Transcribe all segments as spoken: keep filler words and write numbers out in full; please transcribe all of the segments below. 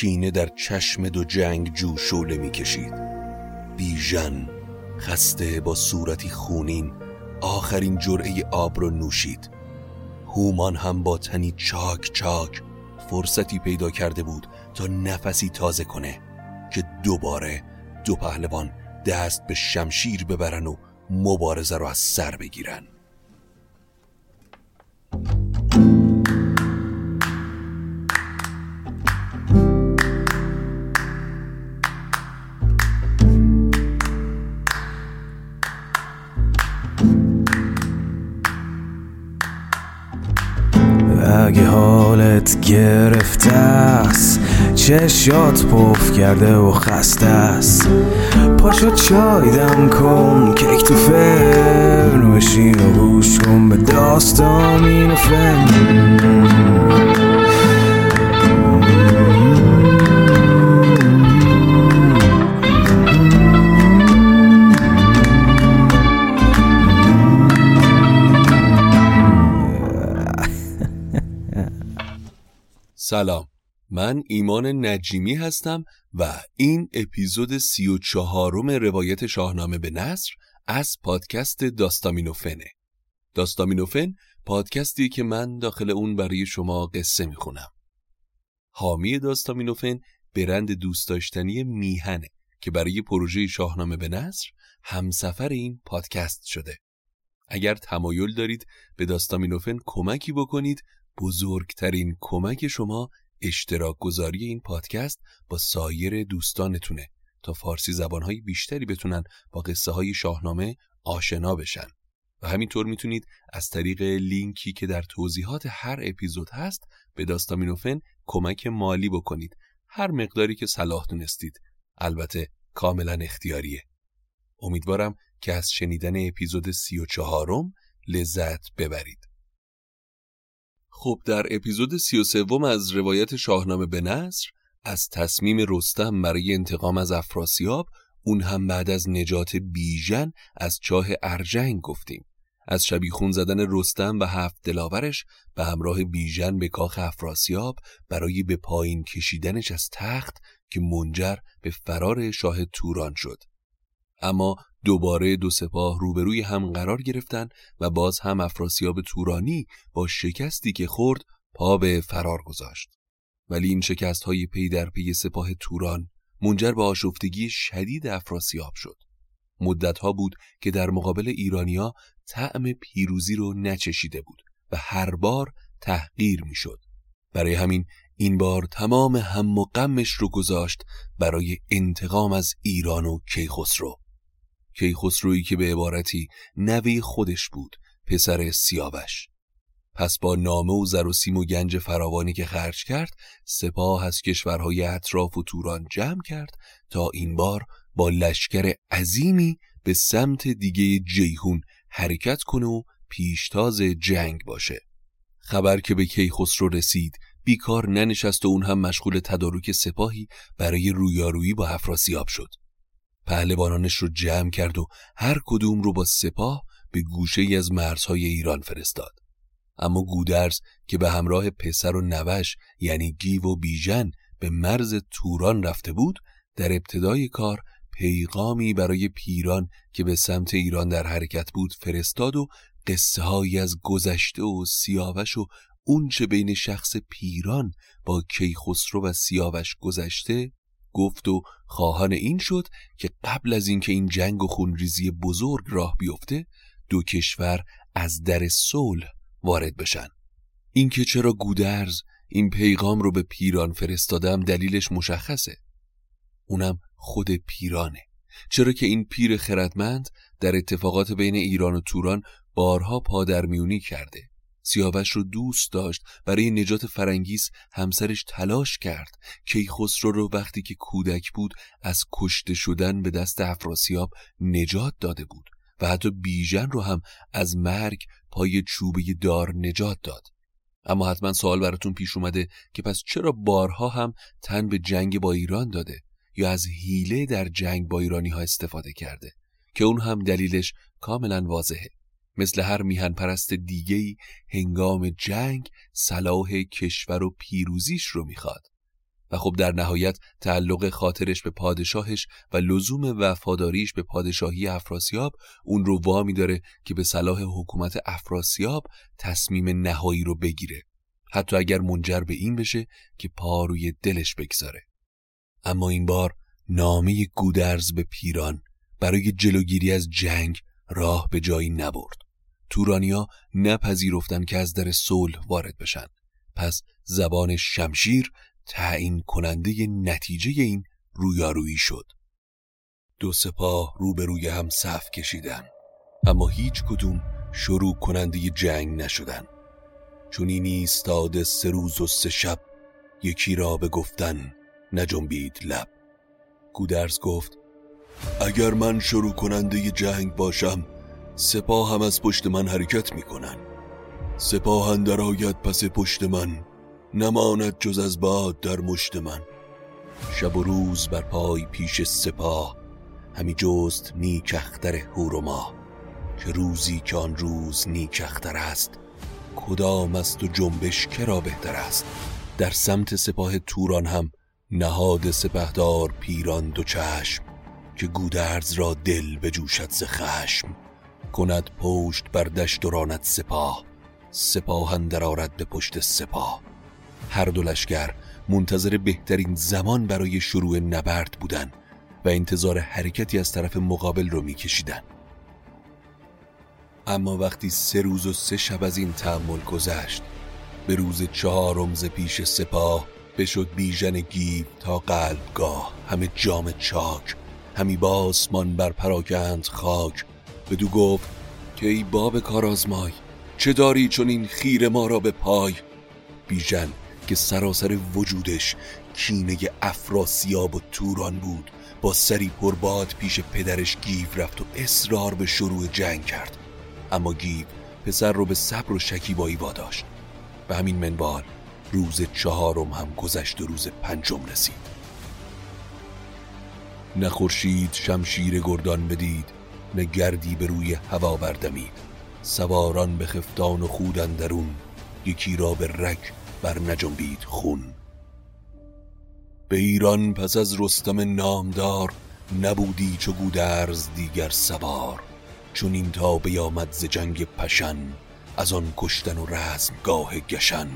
کینه در چشم دو جنگ جو شعله می کشید. بیژن خسته با صورتی خونین آخرین جرعه آب را نوشید. هومان هم با تنی چاک چاک فرصتی پیدا کرده بود تا نفسی تازه کنه که دوباره دو پهلوان دست به شمشیر ببرن و مبارزه را از سر بگیرن. اگه حالت گرفته است، چشات پف کرده و خسته است، پاشو چای دم کن کیک تو فن بشین و گوش کن به داستامینوفن. سلام، من ایمان نجیمی هستم و این اپیزود سی و چهارم روایت شاهنامه به نثر از پادکست داستامینوفنه. داستامینوفن پادکستی که من داخل اون برای شما قصه میخونم. حامی داستامینوفن برند دوست داشتنی میهنه که برای پروژه شاهنامه به نثر همسفر این پادکست شده. اگر تمایل دارید به داستامینوفن کمکی بکنید، بزرگترین کمک شما اشتراک گذاری این پادکست با سایر دوستانتونه تا فارسی زبانهای بیشتری بتونن با قصه های شاهنامه آشنا بشن. و همینطور میتونید از طریق لینکی که در توضیحات هر اپیزود هست به داستامینوفن کمک مالی بکنید، هر مقداری که صلاح دونستید، البته کاملا اختیاریه. امیدوارم که از شنیدن اپیزود سی و چهارم لذت ببرید. خب، در اپیزود سی و سوم از روایت شاهنامه به نثر از تصمیم رستم برای انتقام از افراسیاب، اون هم بعد از نجات بیژن از چاه ارجنگ گفتیم. از شبیخون زدن رستم و هفت دلاورش به همراه بیژن به کاخ افراسیاب برای به پایین کشیدنش از تخت که منجر به فرار شاه توران شد. اما دوباره دو سپاه روبروی هم قرار گرفتن و باز هم افراسیاب تورانی با شکستی که خورد پا به فرار گذاشت. ولی این شکست‌های پی در پی سپاه توران منجر به آشفتگی شدید افراسیاب شد. مدت‌ها بود که در مقابل ایرانیا طعم پیروزی رو نچشیده بود و هر بار تحقیر می‌شد. برای همین این بار تمام هم و غمش رو گذاشت برای انتقام از ایران و کیخسرو. کیخسرویی که به عبارتی نوی خودش بود، پسر سیاوش. پس با نامه و زر و سیم و گنج فراوانی که خرج کرد، سپاه از کشورهای اطراف و توران جمع کرد تا این بار با لشکر عظیمی به سمت دیگه جیهون حرکت کنه و پیشتاز جنگ باشه. خبر که به کیخسرو رسید بیکار ننشست و اون هم مشغول تدارک سپاهی برای رویارویی با افراسیاب شد. پهلوانانش رو جمع کرد و هر کدوم رو با سپاه به گوشه‌ای از مرزهای ایران فرستاد. اما گودرز که به همراه پسر و نوش یعنی گیو و بیژن به مرز توران رفته بود، در ابتدای کار پیغامی برای پیران که به سمت ایران در حرکت بود فرستاد و قصه هایی از گذشته و سیاوش و اون چه بین شخص پیران با کیخسرو و سیاوش گذشته گفت و خواهان این شد که قبل از اینکه این جنگ و خونریزی بزرگ راه بیفته دو کشور از در صلح وارد بشن. اینکه چرا گودرز این پیغام رو به پیران فرستادم دلیلش مشخصه، اونم خود پیرانه، چرا که این پیر خردمند در اتفاقات بین ایران و توران بارها پادرمیونی کرده. سیاوش رو دوست داشت، برای نجات فرنگیس همسرش تلاش کرد، کیخسرو رو وقتی که کودک بود از کشته شدن به دست افراسیاب نجات داده بود و حتی بیژن رو هم از مرگ پای چوبه دار نجات داد. اما حتما سوال براتون پیش اومده که پس چرا بارها هم تن به جنگ با ایران داده یا از حیله در جنگ با ایرانی ها استفاده کرده، که اون هم دلیلش کاملا واضحه. مثل هر میهن پرست دیگه‌ای هنگام جنگ صلاح کشور و پیروزیش رو میخواد و خب در نهایت تعلق خاطرش به پادشاهش و لزوم وفاداریش به پادشاهی افراسیاب اون رو وامی داره که به صلاح حکومت افراسیاب تصمیم نهایی رو بگیره، حتی اگر منجر به این بشه که پا روی دلش بگذاره. اما این بار نامه گودرز به پیران برای جلوگیری از جنگ راه به جایی نبرد. تورانیا نپذیرفتن که از در صلح وارد بشن، پس زبان شمشیر تعیین کننده نتیجه این رویارویی شد. دو سپاه روبروی هم صف کشیدن، اما هیچ کدوم شروع کننده جنگ نشدن. چون این ایستاده سه روز و سه شب، یکی را به گفتن نجنبید لب. گودرز گفت اگر من شروع کننده جنگ باشم سپاه هم از پشت من حرکت میکنن. سپاه اندر آید پس پشت من، نماند جز از باد در مشت من. شب و روز بر پای پیش سپاه، همی جست نیک اختر هور و ماه. که روزی که آن روز نیک اختر است، کدام است و جنبش کرا بهتر است. در سمت سپاه توران هم نهاد سپهدار پیران دو چشم، که گودرز را دل بجوشد ز خشم. کند پشت بر دشت و راند سپاه، سپاه اندر آرد به پشت سپاه. هر دو لشکر منتظر بهترین زمان برای شروع نبرد بودند و انتظار حرکتی از طرف مقابل رو میکشیدند. اما وقتی سه روز و سه شب از این تأمل گذشت، به روز چهارم ز پیش سپاه بشد بیژن گیو تا قلبگاه. همه جام چاک، همی با آسمان بر پراکند خاک. بدو گفت که ای باب کارآزمای، چه داری چون این خیره ما را به پای؟ بیژن که سراسر وجودش کینه افراسیاب و توران بود، با سری پرباد پیش پدرش گیو رفت و اصرار به شروع جنگ کرد. اما گیو پسر رو به صبر و شکیبایی واداشت. به همین منوال روز چهارم هم گذشت و روز پنجم رسید. نه خورشید شمشیر گردان بدید، نه گردی به روی هوا بردمید. سواران به خفتان و خود اندرون، یکی را به رگ بر نجنبید خون. به ایران پس از رستم نامدار، نبودی چو گودرز دیگر سوار. چون این تا بیامد ز جنگ پشن، از آن کشتن و رزمگاه گشن.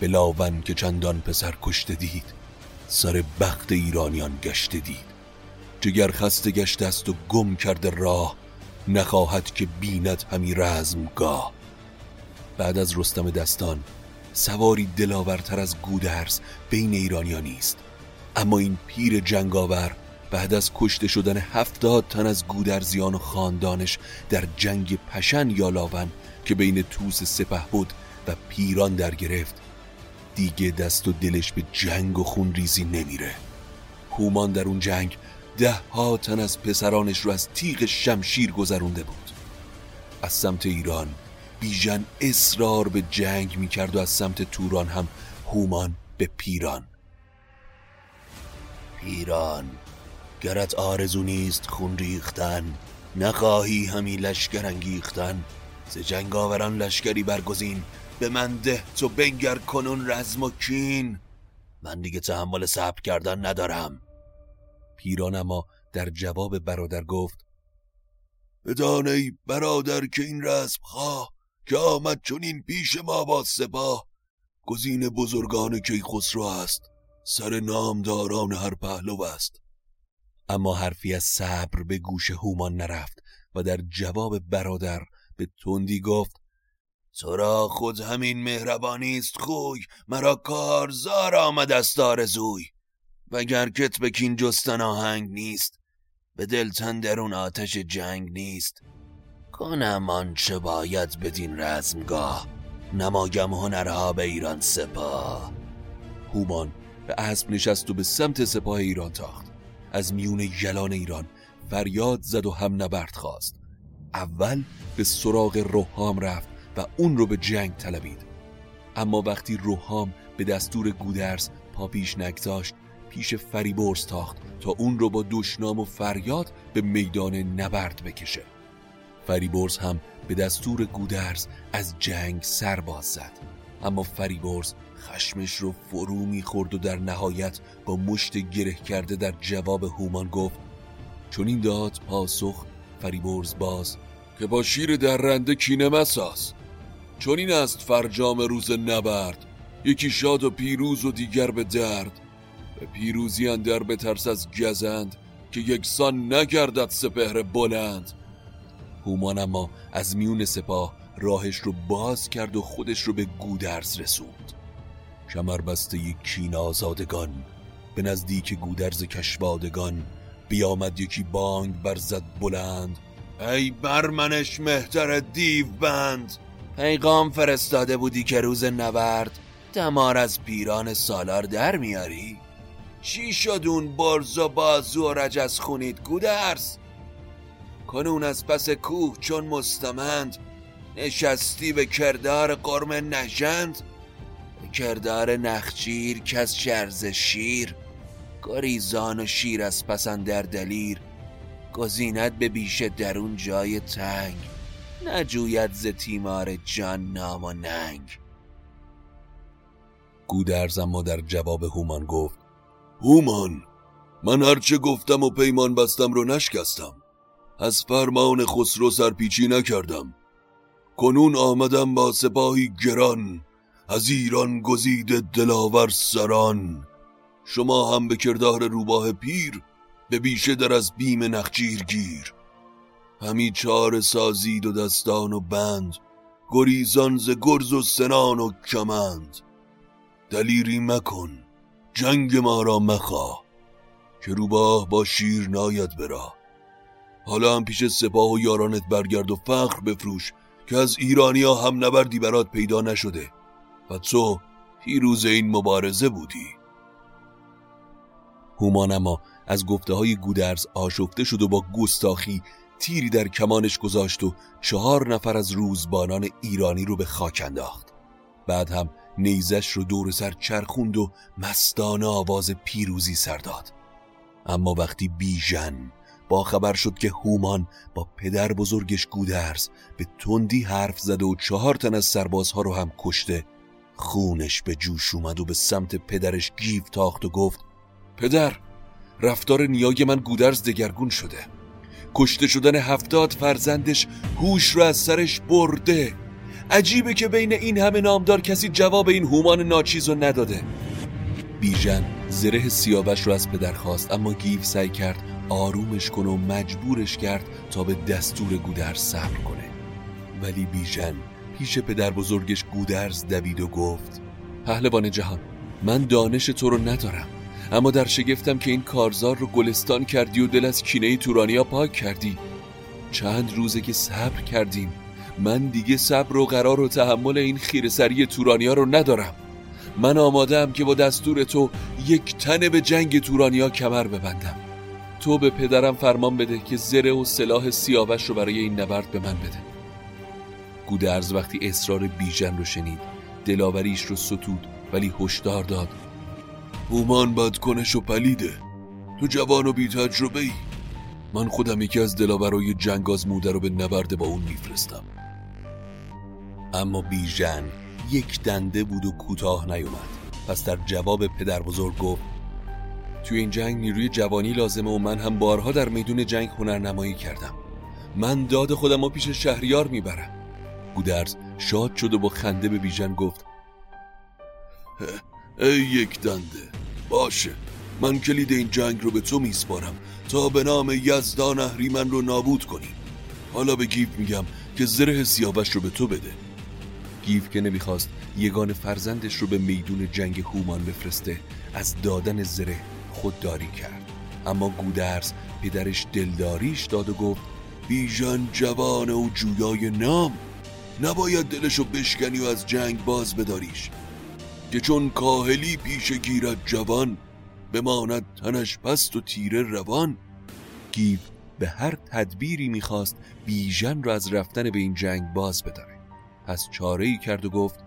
به لاون که چندان پسر کشته دید، سر بخت ایرانیان گشته دید. جگر خسته گشته است و گم کرده راه، نخواهد که بیند همی رزمگاه. بعد از رستم دستان سواری دلاورتر از گودرز بین ایرانیان نیست. اما این پیر جنگاور بعد از کشته شدن هفتاد تن از گودرزیان و خاندانش در جنگ پشن یا لاون که بین توس سپه بود و پیران در گرفت، دیگه دست و دلش به جنگ و خون ریزی نمیره. هومان در اون جنگ ده ها تن از پسرانش رو از تیغ شمشیر گذرونده بود. از سمت ایران بیژن اصرار به جنگ میکرد و از سمت توران هم هومان به پیران. پیران گرت آرزو نیست خون ریختن، نخواهی همی لشکر انگیختن، ز جنگاوران لشکری برگزین، به من ده تو بنگر کنون رزم و کین، من دیگه تحمل صبر کردن ندارم. پیران اما در جواب برادر گفت: بدان ای برادر که این رسم خواه که آمد چون این پیش ما با سپاه، گزین بزرگان کیخسرو است، سر نامداران هر پهلو است. اما حرفی از صبر به گوش هومان نرفت و در جواب برادر به تندی گفت: تو را خود همین مهربانی است خوی، مرا کارزار آمد از آرزوی، وگر کت به کین جستن آهنگ نیست، به دلتن درون آتش جنگ نیست، کنم آنچه باید بدین رزمگاه، نمایم هنرها به ایران سپاه. هومان به اسب نشست و به سمت سپاه ایران تاخت، از میون یلان ایران فریاد زد و هم نبرد خواست. اول به سراغ روحام رفت و اون رو به جنگ طلبید، اما وقتی روحام به دستور گودرز پاپیش نگذاشت، پیش فریبرز تاخت تا اون رو با دشنام و فریاد به میدان نبرد بکشه. فریبرز هم به دستور گودرز از جنگ سر باز زد، اما فریبرز خشمش رو فرو میخورد و در نهایت با مشت گره کرده در جواب هومان گفت: چون این داد پاسخ فریبرز باز که با شیر درنده کینه مساز، چون این است فرجام روز نبرد، یکی شاد و پیروز و دیگر به درد، به پیروزی اندر به ترس از گزند، که یکسان نگردد سپهر بلند. هومان اما از میون سپاه راهش رو باز کرد و خودش رو به گودرز رسوند. کمربسته کین آزادگان به نزدیک گودرز کشوادگان بیامد، یکی بانگ برزد بلند: ای برمنش مهتر دیو بند، پیغام فرستاده بودی که روز نبرد دمار از پیران سالار در میاری، چی شد اون برز و بازو و رجز خونید گودرز؟ کنون از پس کوه چون مستمند، نشستی به کردار قرم نژند، به کردار نخچیر کس شرز شیر، گریزان و شیر از پسند در دلیر، گزیند به بیشه درون جای تنگ، نجوید ز تیمار جان نام و ننگ. گودرز اما در جواب هومان گفت: هومان، من هرچه گفتم و پیمان بستم رو نشکستم، از فرمان خسرو سرپیچی نکردم، کنون آمدم با سپاهی گران، از ایران گزیده دلاور سران، شما هم به کردار روباه پیر، به بیشه در از بیم نخجیر گیر، همی چار سازید و دستان و بند، گریزان ز گرز و سنان و کمند، دلیری مکن جنگ ما را مخواه، که روباه با شیر ناید برا، حالا هم پیش سپاه و یارانت برگرد و فخر بفروش، که از ایرانیا هم نبردی برات پیدا نشده و تو پیروز این مبارزه بودی. هومان اما از گفته های گودرز آشفته شد و با گستاخی تیری در کمانش گذاشت و چهار نفر از روزبانان ایرانی رو به خاک انداخت. بعد هم نیزش رو دور سر چرخوند و مستانه آواز پیروزی سر داد. اما وقتی بیژن با خبر شد که هومان با پدر بزرگش گودرز به تندی حرف زده و چهار تن از سربازها رو هم کشته، خونش به جوش اومد و به سمت پدرش گیو تاخت و گفت: پدر، رفتار نیای من گودرز دگرگون شده، کشته شدن هفتاد فرزندش هوش رو از سرش برده، عجیبه که بین این همه نامدار کسی جواب این هومان ناچیزو نداده. بیژن زره سیاوش رو از پدر خواست، اما گیو سعی کرد آرومش کنه و مجبورش کرد تا به دستور گودرز صبر کنه، ولی بیژن پیش پدر بزرگش گودرز دوید و گفت: پهلوان جهان، من دانش تو رو ندارم، اما در شگفتم که این کارزار رو گلستان کردی و دل از کینه تورانیا پاک کردی، چند روزه که صبر کردیم، من دیگه صبر و قرار و تحمل این خیرسری تورانیا رو ندارم، من آمادم که با دستور تو یک تنه به جنگ تورانیا کمر ببندم، تو به پدرم فرمان بده که زره و سلاح سیاوش رو برای این نبرد به من بده. گودرز وقتی اصرار بیژن رو شنید دلاوریش رو ستود، ولی هشدار داد: هومان بدکنش و پلیده، تو جوان و بی تجربه ای. من خودم یکی از دلاورای جنگ آزموده رو به نبرد با اون میفرستم. اما بیژن یک دنده بود و کوتاه نیومد. پس در جواب پدر بزرگ گفت: توی این جنگ نیروی جوانی لازمه و من هم بارها در میدون جنگ هنرنمایی کردم. من داد خودم رو پیش شهریار میبرم. گودرز شاد شد و با خنده به بیژن گفت: ای یک دنده، باشه، من کلید این جنگ رو به تو میسپارم تا به نام یزدان اهریمن رو نابود کنی. حالا به گیف میگم که زره سیاوش رو به تو بده. گیف که نمیخواست یگان فرزندش رو به میدون جنگ هومان بفرسته، از دادن زره خودداری کرد. اما گودرز پدرش دلداریش داد و گفت: بیژن جوان و جویای نام، نباید دلشو بشکنی و از جنگ باز بداریش، که چون کاهلی پیش گیرد جوان، بماند تنش پست و تیره روان. گیو به هر تدبیری میخواست بیژن را از رفتن به این جنگ باز بداره. پس چاره‌ای کرد و گفت: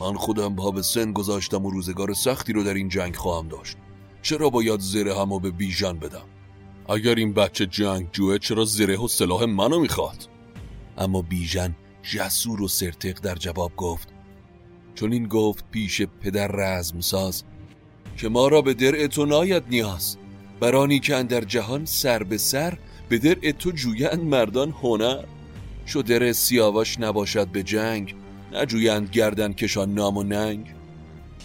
من خودم پا به سن گذاشتم و روزگار سختی رو در این جنگ خواهم داشت، چرا باید زره همو به بیژن بدم؟ اگر این بچه جنگ جوه چرا زره و سلاح منو میخواد؟ اما بیژن جسور و سرتق در جواب گفت: چون این گفت پیش پدر رزمساز، که ما را به درع تو ناید نیاز، برانی که اندر جهان سر به سر، به درع تو جویند مردان هنر. چو درع سیاوش نباشد به جنگ، نجویند گردن کشان نام و ننگ.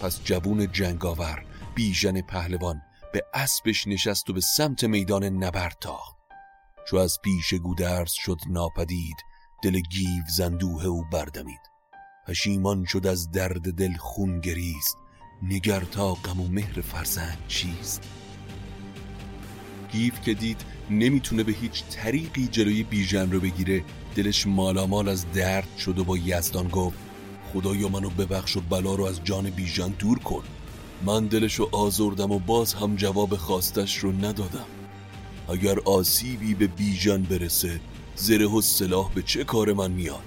پس جوون جنگاور بیژن پهلوان به اسبش نشست و به سمت میدان نبرد تاخت. چو از پیش گودرز شد ناپدید، دل گیو زندوه او بردمید. پشیمان شد از درد دل خون گریست، نگر تا غم و مهر فرزند چیست. گیو که دید نمیتونه به هیچ طریقی جلوی بیژن رو بگیره، دلش مالامال از درد شد و با یزدان گفت: خدایا منو ببخش و بلا رو از جان بیژن دور کن، من دلشو آزردم و باز هم جواب خواستش رو ندادم. اگر آسیبی به بیژن برسه، زره و سلاح به چه کار من میاد؟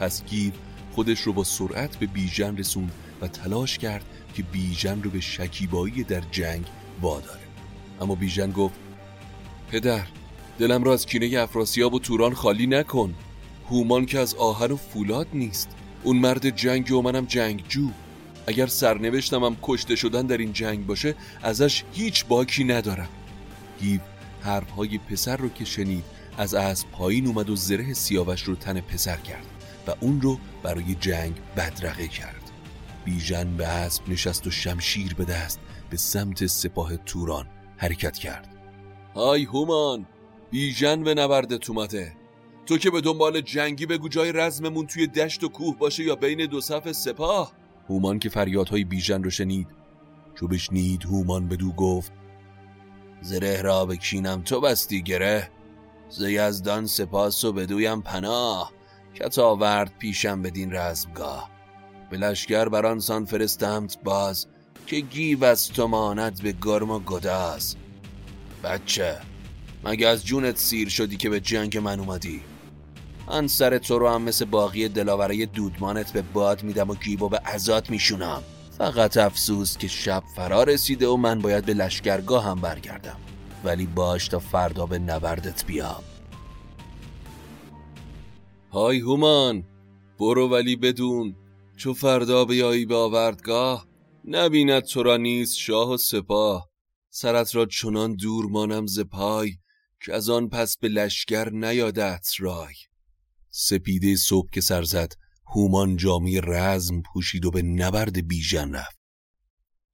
پس گیو خودش رو با سرعت به بیژن رسوند و تلاش کرد که بیژن رو به شکیبایی در جنگ واداره. اما بیژن گفت: پدر، دلم را از کینه افراسیاب و توران خالی نکن. هومان که از آهن و فولاد نیست، اون مرد جنگ و منم جنگجو. اگر سرنوشتم هم کشته شدن در این جنگ باشه، ازش هیچ باکی ندارم. گیو حرفهای پسر رو که شنید، از اسب پایین اومد و زره سیاوش رو تن پسر کرد و اون رو برای جنگ بدرقه کرد. بیژن به اسب نشست و شمشیر به دست به سمت سپاه توران حرکت کرد. های هومان، بیژن به نبردت اومده. تو که به دنبال جنگی، بگو جای رزممون توی دشت و کوه باشه یا بین دو صف سپاه. هومان که فریادهای بیژن رو شنید، چو بشنید هومان بدو گفت: زره را به کینم تو بستی گره، ز یزدان سپاس و بدویم پناه. که تا آورد پیشم بدین رزمگاه، به لشگر بران سان فرستمت باز، که گیو از تو ماند به گرم و گداز. بچه، مگه از جونت سیر شدی که به جنگ من اومدی؟ من سر تو رو هم مثل باقی دلاوره دودمانت به باد میدم و گیو به عزات میشونم. فقط افسوس که شب فرا رسیده و من باید به لشگرگاه هم برگردم، ولی باش تا فردا به نبردت بیام. های هومان، برو، ولی بدون چو فردا بیایی به آوردگاه، نبیند تو را نیز شاه و سپاه. سرت را چنان دور مانم ز پای، که از آن پس به لشگر نیادت رای. سپیده صبح که سر زد، هومان جامه رزم پوشید و به نبرد بیژن رفت.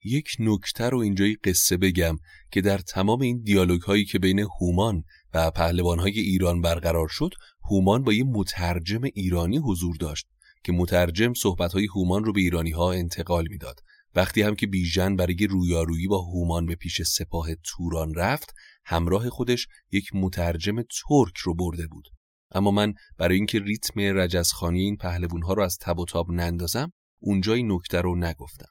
یک نکته رو اینجای قصه بگم که در تمام این دیالوگ هایی که بین هومان و پهلوان های ایران برقرار شد، هومان با یه مترجم ایرانی حضور داشت که مترجم صحبت‌های هومان رو به ایرانی‌ها انتقال میداد. وقتی هم که بیژن برای رویارویی با هومان به پیش سپاه توران رفت، همراه خودش یک مترجم ترک رو برده بود. اما من برای اینکه ریتم رجزخوانی این پهلوان‌ها رو از تب و تاب نندازم، اونجا این نکته رو نگفتم.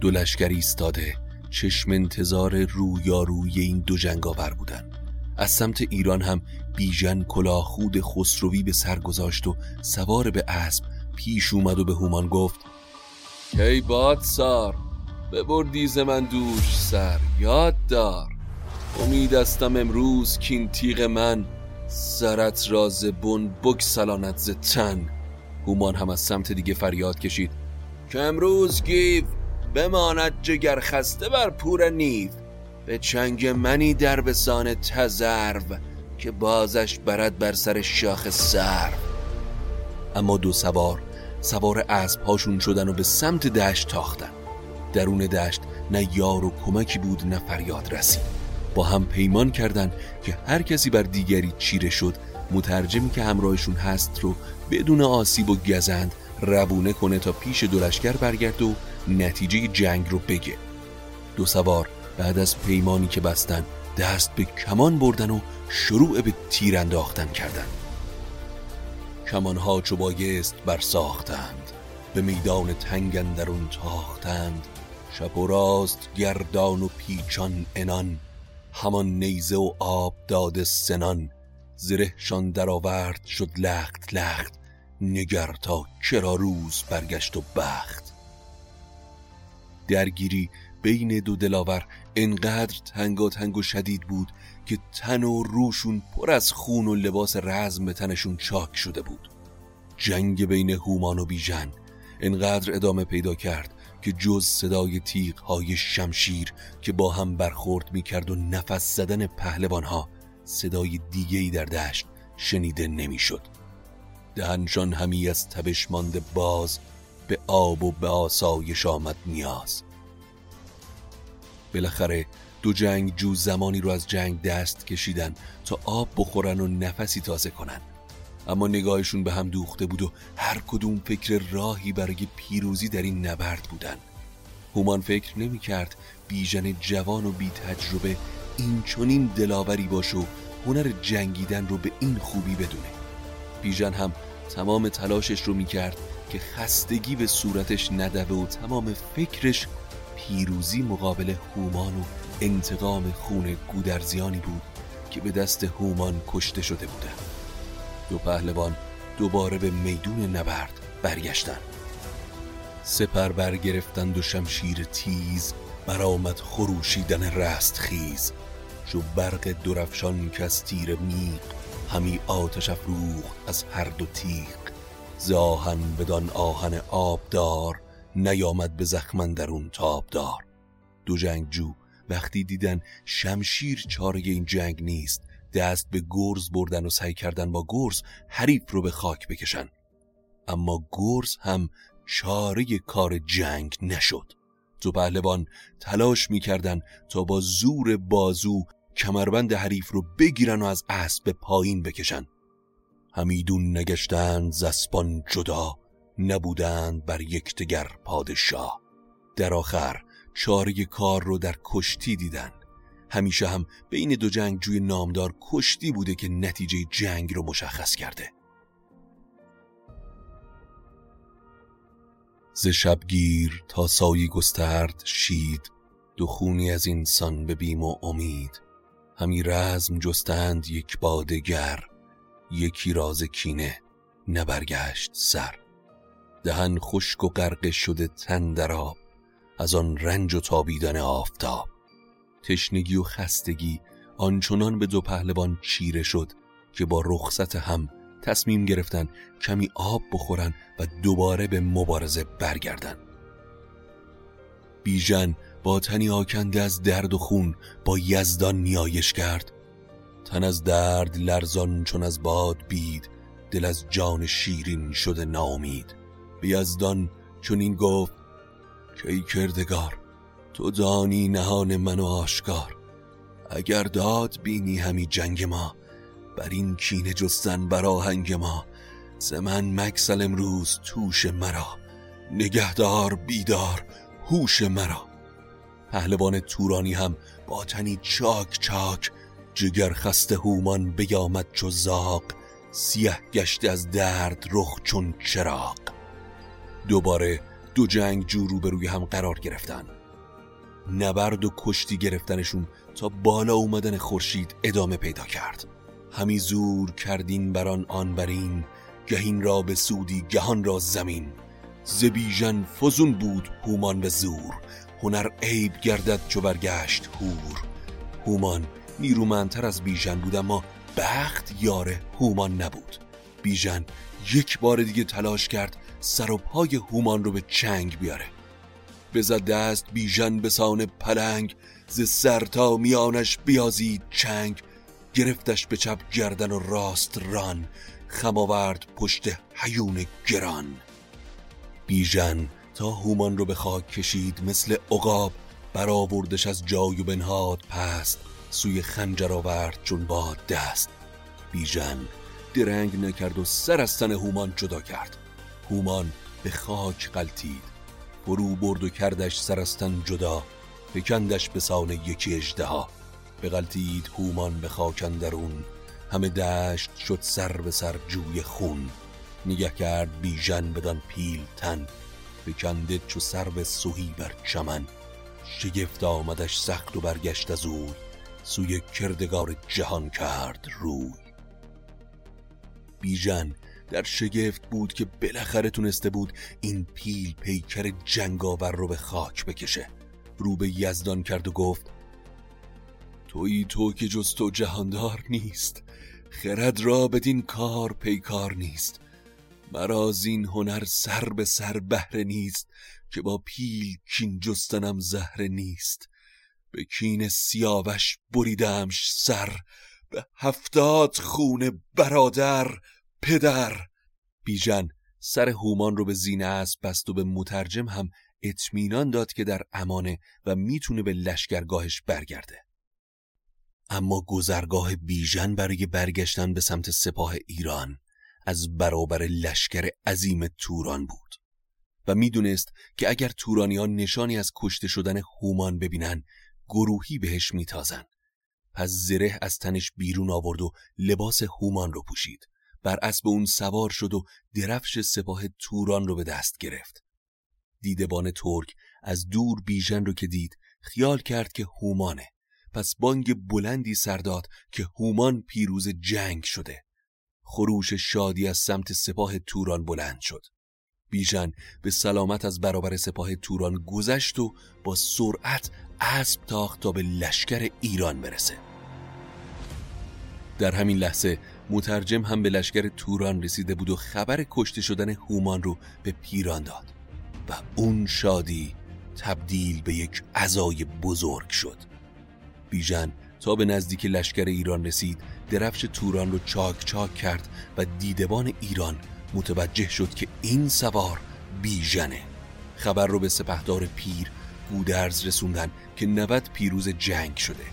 دو لشکر ایستاده چشم انتظار رویارویی این دو جنگاور بودن. از سمت ایران هم بیژن کلاهخود خسروی به سر گذاشت و سوار به اسب پیش اومد و به هومان گفت: کی بادسار ببر دیز من دوش سر، یاد دار امید استم امروز که این تیغ من سرت را ز بن بگسلانت ز تن. هومان هم از سمت دیگه فریاد کشید که امروز گیو بماند جگر خسته بر پور نیو، به چنگ منی در بسان تزرو، که بازش برد بر سر شاخ سر. اما دو سوار سوار اسب هاشون شدن و به سمت دشت تاختن. درون دشت نه یار و کمکی بود نه فریاد رسید. با هم پیمان کردن که هر کسی بر دیگری چیره شد مترجمی که همراهشون هست رو بدون آسیب و گزند روونه کنه تا پیش دو لشکر برگرد و نتیجه جنگ رو بگه. دو سوار بعد از پیمانی که بستن دست به کمان بردن و شروع به تیر انداختن کردن. کمانها چو بایست برساختند، به میدان تنگ اندرون تاختند، چپ و راست گردان و پیچان انان، همان نیزه و آب داده سنان، زرهشان در آورد شد لخت لخت، نگر تا چرا روز برگشت و بخت. درگیری بین دو دلاور انقدر تنگاتنگ و شدید بود که تن و روشون پر از خون و لباس رزم به تنشون چاک شده بود. جنگ بین هومان و بیژن انقدر ادامه پیدا کرد که جز صدای تیغ های شمشیر که با هم برخورد می کرد و نفس زدن پهلوان ها صدای دیگه‌ای در دشت شنیده نمی شد. دهنشان همی از تبش مانده باز، به آب و به آسایش آمد نیاز. بالاخره دو جنگ جو زمانی رو از جنگ دست کشیدن تا آب بخورن و نفسی تازه کنن، اما نگاهشون به هم دوخته بود و هر کدوم فکر راهی برای پیروزی در این نبرد بودن. هومان فکر نمی کرد بیژن جوان و بی تجربه این چنین دلاوری باشه و هنر جنگیدن رو به این خوبی بدونه. بیژن هم تمام تلاشش رو می کرد که خستگی به صورتش ندوه و تمام فکرش پیروزی مقابل هومان و انتقام خون گودرزیانی بود که به دست هومان کشته شده بودن. دو پهلوان دوباره به میدون نبرد برگشتند. سپر برگرفتند و شمشیر تیز، برآمد خروشیدن رست خیز. چو برق درفشان که از تیر میغ، همی آتش افروخت از هر دو تیغ. ز آهن بدان آهن آبدار، نیامد به زخم اندرون تابدار. دو جنگجو وقتی دیدن شمشیر چاره این جنگ نیست، دست به گرز بردن و سعی کردن با گرز حریف رو به خاک بکشن، اما گرز هم چاره کار جنگ نشد. دو پهلوان تلاش میکردن تا با زور بازو کمربند حریف رو بگیرن و از اسب به پایین بکشن. همیدون نگشتند ز اسبان جدا، نبودند بر یکدیگر پادشاه. در آخر چاره کار رو در کشتی دیدن. همیشه هم بین دو جنگجوی نامدار کشتی بوده که نتیجه جنگ رو مشخص کرده. ز شبگیر تا سایه گسترد شید، دو خونی از انسان به بیم و امید. همی رزم جستند یک بادگر، یکی راز کینه نبرگشت سر. دهن خشک و غرق شده تن در آب، از آن رنج و تابیدن آفتاب. تشنگی و خستگی آنچنان به دو پهلوان چیره شد که با رخصت هم تصمیم گرفتن کمی آب بخورن و دوباره به مبارزه برگردن. بیژن با تنی آکنده از درد و خون با یزدان نیایش کرد. تن از درد لرزان چون از باد بید، دل از جان شیرین شده ناامید. به یزدان چون این گفت که ای کردگار، تو دانی نهان من و آشکار. اگر داد بینی همی جنگ ما، بر این کینه جستن بر آهنگ ما. ز من مگسل امروز توش مرا، نگهدار بیدار هوش مرا. پهلوان تورانی هم با تنی چاک چاک، جگر خسته هومان بیامد چو زاغ. سیه گشته از درد رخ چون چراغ. دوباره دو جنگجو روبروی هم قرار گرفتند. نبرد و کشتی گرفتنشون تا بالا اومدن خورشید ادامه پیدا کرد. همی زور کردین بران آن برین، گهین را به سودی گهان را زمین. ز بیژن فزون بود هومان به زور، هنر عیب گردد چو برگشت هور. هومان نیرومندتر از بیژن بود، اما بخت یار هومان نبود. بیژن یک بار دیگه تلاش کرد سر و پای هومان رو به چنگ بیاره. بزد دست بیژن به سان پلنگ، ز سر تا میانش بیازید چنگ. گرفتش به چپ گردن و راست ران، خم آورد پشت هیون گران. بیژن تا هومان رو به خاک کشید، مثل عقاب برآوردش از جای و بنهاد پست. سوی خنجر آورد چون باد دست، بیژن درنگ نکرد و سر از تن هومان جدا کرد. هومان به خاک غلتید، برو برد و کردش سر از تن جدا. فکندش به سان یکی اژدها، بغلتید هومان به خاک اندرون. همه دشت شد سر به سر جوی خون، نگه کرد بیژن بدان پیل تن. فکنده چو سرو سهی بر چمن، شگفت آمدش سخت و برگشت از اوی. سوی کردگار جهان کرد روی. بیژن در شگفت بود که بالاخره تونسته بود این پیل پیکر جنگاور رو به خاک بکشه. رو به یزدان کرد و گفت: تویی تو که جز تو جهاندار نیست، خرد را بدین کار پیکار نیست. مرا زین هنر سر به سر بهره نیست، که با پیل کین جستنم زهره نیست. به کین سیاوش بریدمش سر، به هفتاد خون برادر پدر. بیژن سر هومان رو به زینه اسب بست و به مترجم هم اطمینان داد که در امانه و میتونه به لشکرگاهش برگرده. اما گذرگاه بیژن برای برگشتن به سمت سپاه ایران از برابر لشکر عظیم توران بود و میدونست که اگر تورانیان نشانی از کشته شدن هومان ببینن گروهی بهش میتازن. پس زره از تنش بیرون آورد و لباس هومان رو پوشید، بر اسب اون سوار شد و درفش سپاه توران رو به دست گرفت. دیدبان ترک از دور بیژن رو که دید خیال کرد که هومانه، پس بانگ بلندی سر داد که هومان پیروز جنگ شده. خروش شادی از سمت سپاه توران بلند شد. بیژن به سلامت از برابر سپاه توران گذشت و با سرعت اسب تاخت تا به لشکر ایران برسه. در همین لحظه مترجم هم به لشکر توران رسیده بود و خبر کشته شدن هومان رو به پیران داد و اون شادی تبدیل به یک عزای بزرگ شد. بیژن تا به نزدیک لشکر ایران رسید، درفش توران رو چاک چاک کرد و دیدبان ایران متوجه شد که این سوار بیژنه. خبر رو به سپهدار پیر گودرز رسوندن که نود پیروز جنگ شده.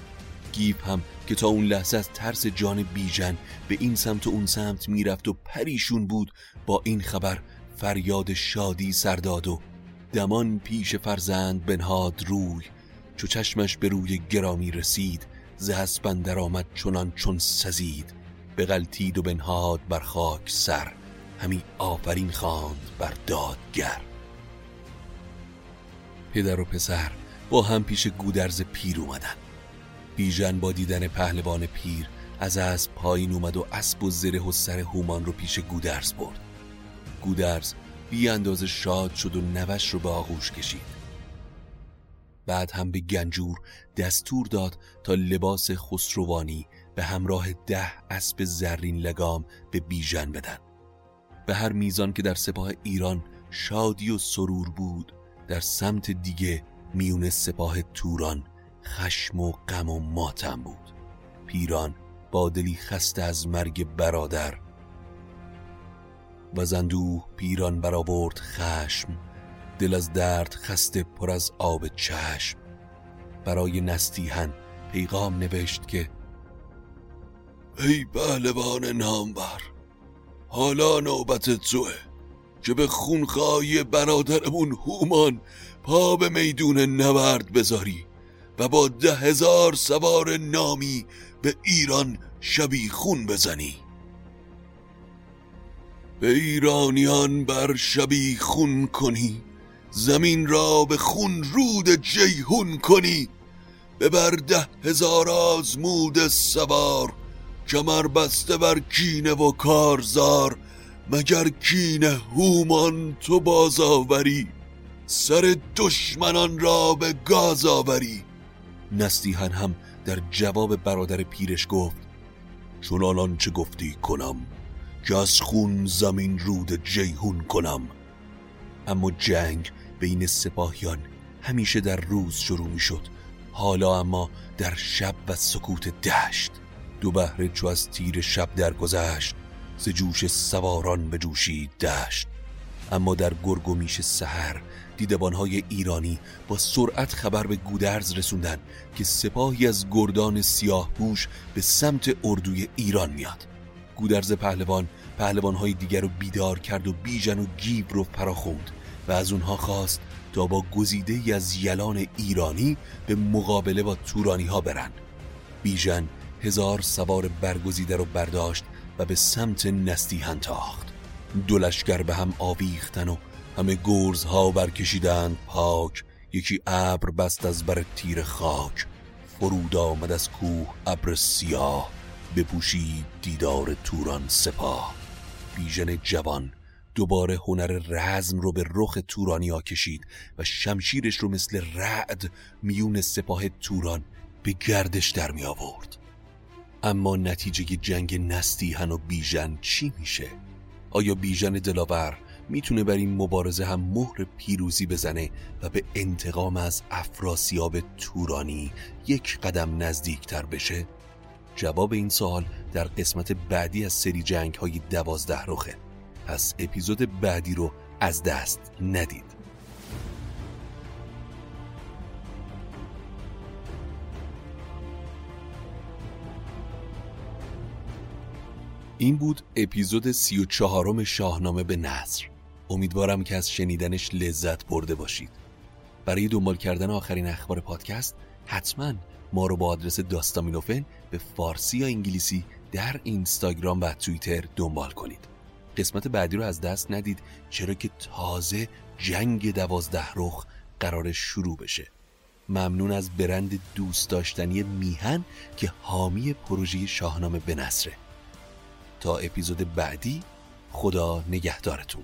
گیو هم که تا اون لحظه از ترس جان بیژن به این سمت و اون سمت میرفت و پریشون بود، با این خبر فریاد شادی سرداد و دمان پیش فرزند بنهاد روی. چو چشمش به روی گرامی رسید، ز اسب اندر آمد چنان چون سزید. بغلتید و بنهاد بر خاک سر، همی آفرین خواند بر دادگر. پدر و پسر با هم پیش گودرز پیر اومدن. بیژن با دیدن پهلوان پیر از اسب پایین اومد و اسب و زره و سر هومان رو پیش گودرز برد. گودرز بی اندازه شاد شد و نوش رو به آغوش کشید. بعد هم به گنجور دستور داد تا لباس خسروانی به همراه ده اسب زرین لگام به بیژن بدن. به هر میزان که در سپاه ایران شادی و سرور بود، در سمت دیگه میون سپاه توران خشم و غم و ماتم بود. پیران با دلی خسته از مرگ برادر، و زندوه پیران برآورد خشم. دل از درد خسته پر از آب چشم، برای نستیهن پیغام نوشت که ای پهلوان نامور، حالا نوبت توه که به خونخواهی برادرمون هومان پا به میدون نبرد بذاری و با ده هزار سوار نامی به ایران شبیخون بزنی. به ایرانیان بر شبیخون کنی، ز زمین را به خون رود جیهون کنی. ببر ده هزار آزمود سوار، کمر بسته بر کینه و کارزار. مگر کینه هومان تو باز آوری، سر دشمنان را به گاز آوری. نستیحن هم در جواب برادر پیرش گفت چون آن چه گفتی کنم، که از خون زمین رود جیهون کنم. اما جنگ بین سپاهیان همیشه در روز شروع می شد، حالا اما در شب و سکوت دشت. دو بهره چو از تیر شب درگذشت، ز جوش سواران بجوشید دشت. اما در گرگ و میش سحر دیدبانهای ایرانی با سرعت خبر به گودرز رسوندن که سپاهی از گردان سیاه پوش به سمت اردوی ایران میاد. گودرز پهلوان پهلوانهای دیگر رو بیدار کرد و بیژن و گیو رو پراخوند و از اونها خواست تا با گزیده‌ای از یلان ایرانی به مقابله با تورانی‌ها برن. بیژن هزار سوار برگزیده رو برداشت و به سمت نستیحن تاخت. دو لشکر به هم آویختن و همه گرزها برکشیدند پاک. یکی ابر بست از بر تیر خاک، فرود آمد از کوه ابر سیاه، بپوشید دیدار توران سپاه. بیژن جوان دوباره هنر رزم رو به رخ تورانی ها کشید و شمشیرش رو مثل رعد میون سپاه توران به گردش در می آورد. اما نتیجه جنگ نستیحن و بیژن چی میشه؟ آیا بیژن دلاور میتونه بر این مبارزه هم مهر پیروزی بزنه و به انتقام از افراسیاب تورانی یک قدم نزدیکتر بشه؟ جواب این سوال در قسمت بعدی از سری جنگ های دوازده رخه. پس اپیزود بعدی رو از دست ندید. این بود اپیزود سی و چهارم شاهنامه به نثر. امیدوارم که از شنیدنش لذت برده باشید. برای دنبال کردن آخرین اخبار پادکست حتما ما رو با آدرس داستامینوفن به فارسی یا انگلیسی در اینستاگرام و توییتر دنبال کنید. قسمت بعدی رو از دست ندید، چرا که تازه جنگ دوازده رخ قرار شروع بشه. ممنون از برند دوست داشتنی میهن که حامی پروژه شاهنامه به نثره. تا اپیزود بعدی، خدا نگهدارتون.